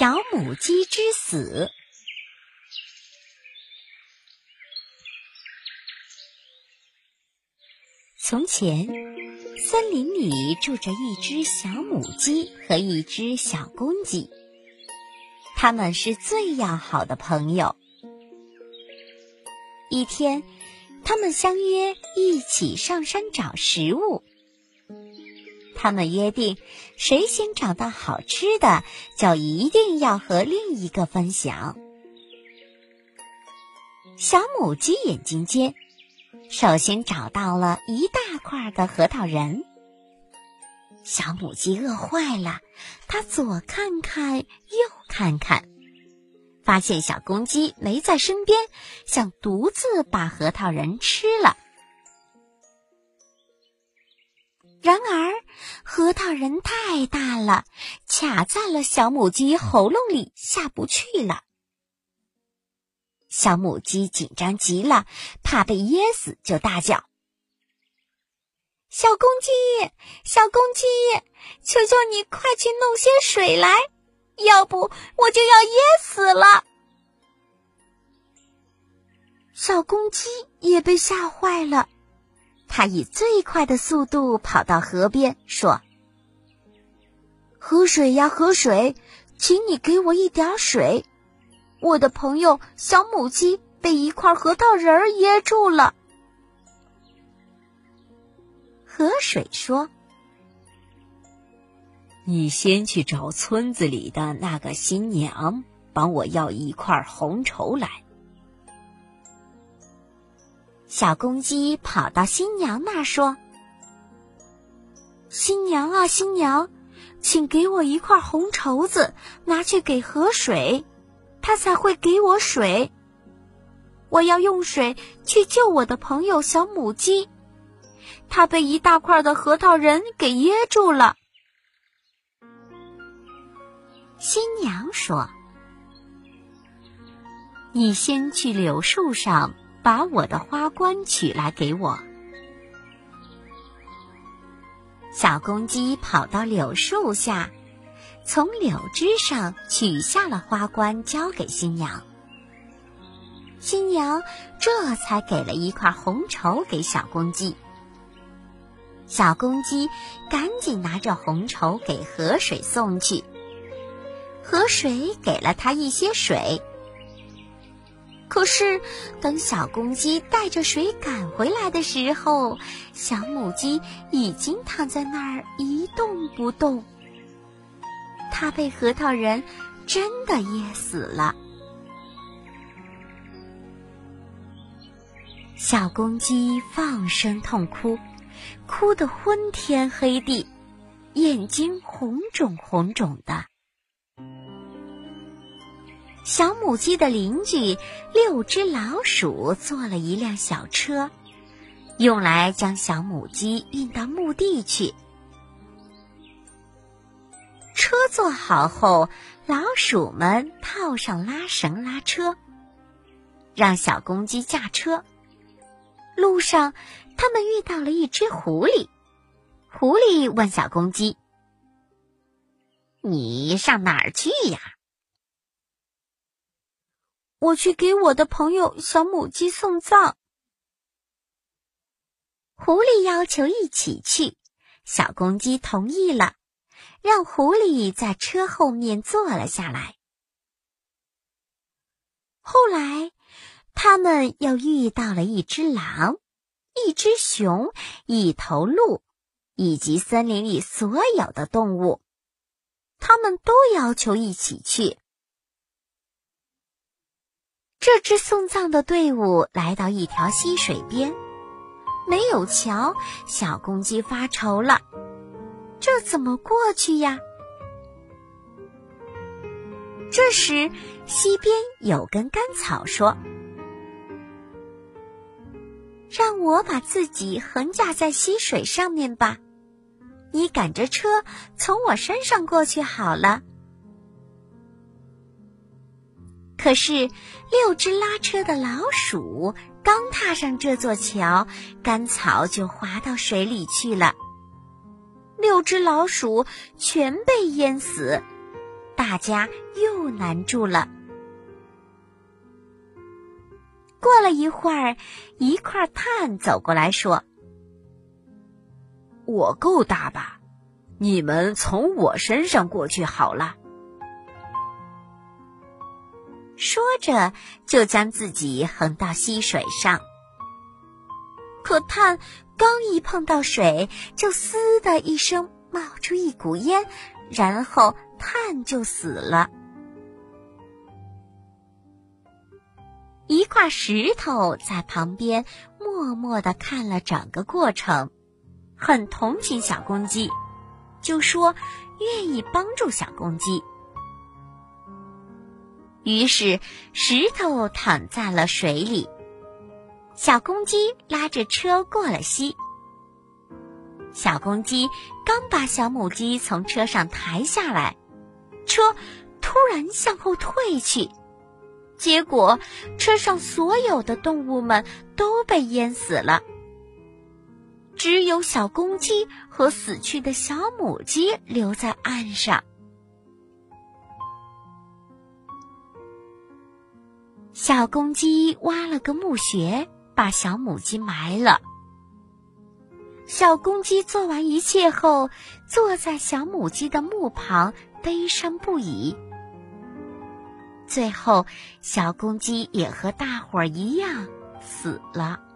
小母鸡之死。从前，森林里住着一只小母鸡和一只小公鸡，它们是最要好的朋友。一天，它们相约一起上山找食物。他们约定，谁先找到好吃的，就一定要和另一个分享。小母鸡眼睛尖，首先找到了一大块的核桃仁。小母鸡饿坏了，它左看看右看看，发现小公鸡没在身边，想独自把核桃仁吃了。然而，核桃仁太大了，卡在了小母鸡喉咙里，下不去了。小母鸡紧张极了，怕被噎死，就大叫：“小公鸡，小公鸡，求求你快去弄些水来，要不我就要噎死了。”小公鸡也被吓坏了。他以最快的速度跑到河边，说：“河水呀，河水，请你给我一点水，我的朋友小母鸡被一块核桃仁儿噎住了。”河水说：“你先去找村子里的那个新娘，帮我要一块红绸来。”小公鸡跑到新娘那儿说：“新娘啊，新娘，请给我一块红绸子，拿去给河水，它才会给我水。我要用水去救我的朋友小母鸡，它被一大块的核桃仁给噎住了。”新娘说：“你先去柳树上把我的花冠取来给我。”小公鸡跑到柳树下，从柳枝上取下了花冠，交给新娘。新娘这才给了一块红绸给小公鸡。小公鸡赶紧拿着红绸给河水送去，河水给了它一些水。可是，等小公鸡带着水赶回来的时候，小母鸡已经躺在那儿一动不动。它被核桃仁真的噎死了。小公鸡放声痛哭，哭得昏天黑地，眼睛红肿红肿的。小母鸡的邻居六只老鼠做了一辆小车，用来将小母鸡运到墓地去。车做好后，老鼠们套上拉绳拉车，让小公鸡驾车。路上，他们遇到了一只狐狸。狐狸问小公鸡：“你上哪儿去呀？”“我去给我的朋友小母鸡送葬。”狐狸要求一起去，小公鸡同意了，让狐狸在车后面坐了下来。后来，他们又遇到了一只狼、一只熊、一头鹿，以及森林里所有的动物，他们都要求一起去。这支送葬的队伍来到一条溪水边，没有桥，小公鸡发愁了，这怎么过去呀？这时，溪边有根干草说：“让我把自己横架在溪水上面吧，你赶着车从我身上过去好了。”可是，六只拉车的老鼠刚踏上这座桥，干草就滑到水里去了。六只老鼠全被淹死，大家又难住了。过了一会儿，一块炭走过来说：“我够大吧？你们从我身上过去好了。”说着，就将自己横到溪水上。可炭刚一碰到水，就嘶的一声冒出一股烟，然后炭就死了。一块石头在旁边默默地看了整个过程，很同情小公鸡，就说愿意帮助小公鸡。于是石头躺在了水里，小公鸡拉着车过了溪。小公鸡刚把小母鸡从车上抬下来，车突然向后退去，结果车上所有的动物们都被淹死了，只有小公鸡和死去的小母鸡留在岸上。小公鸡挖了个墓穴，把小母鸡埋了。小公鸡做完一切后，坐在小母鸡的墓旁，悲伤不已。最后，小公鸡也和大伙儿一样死了。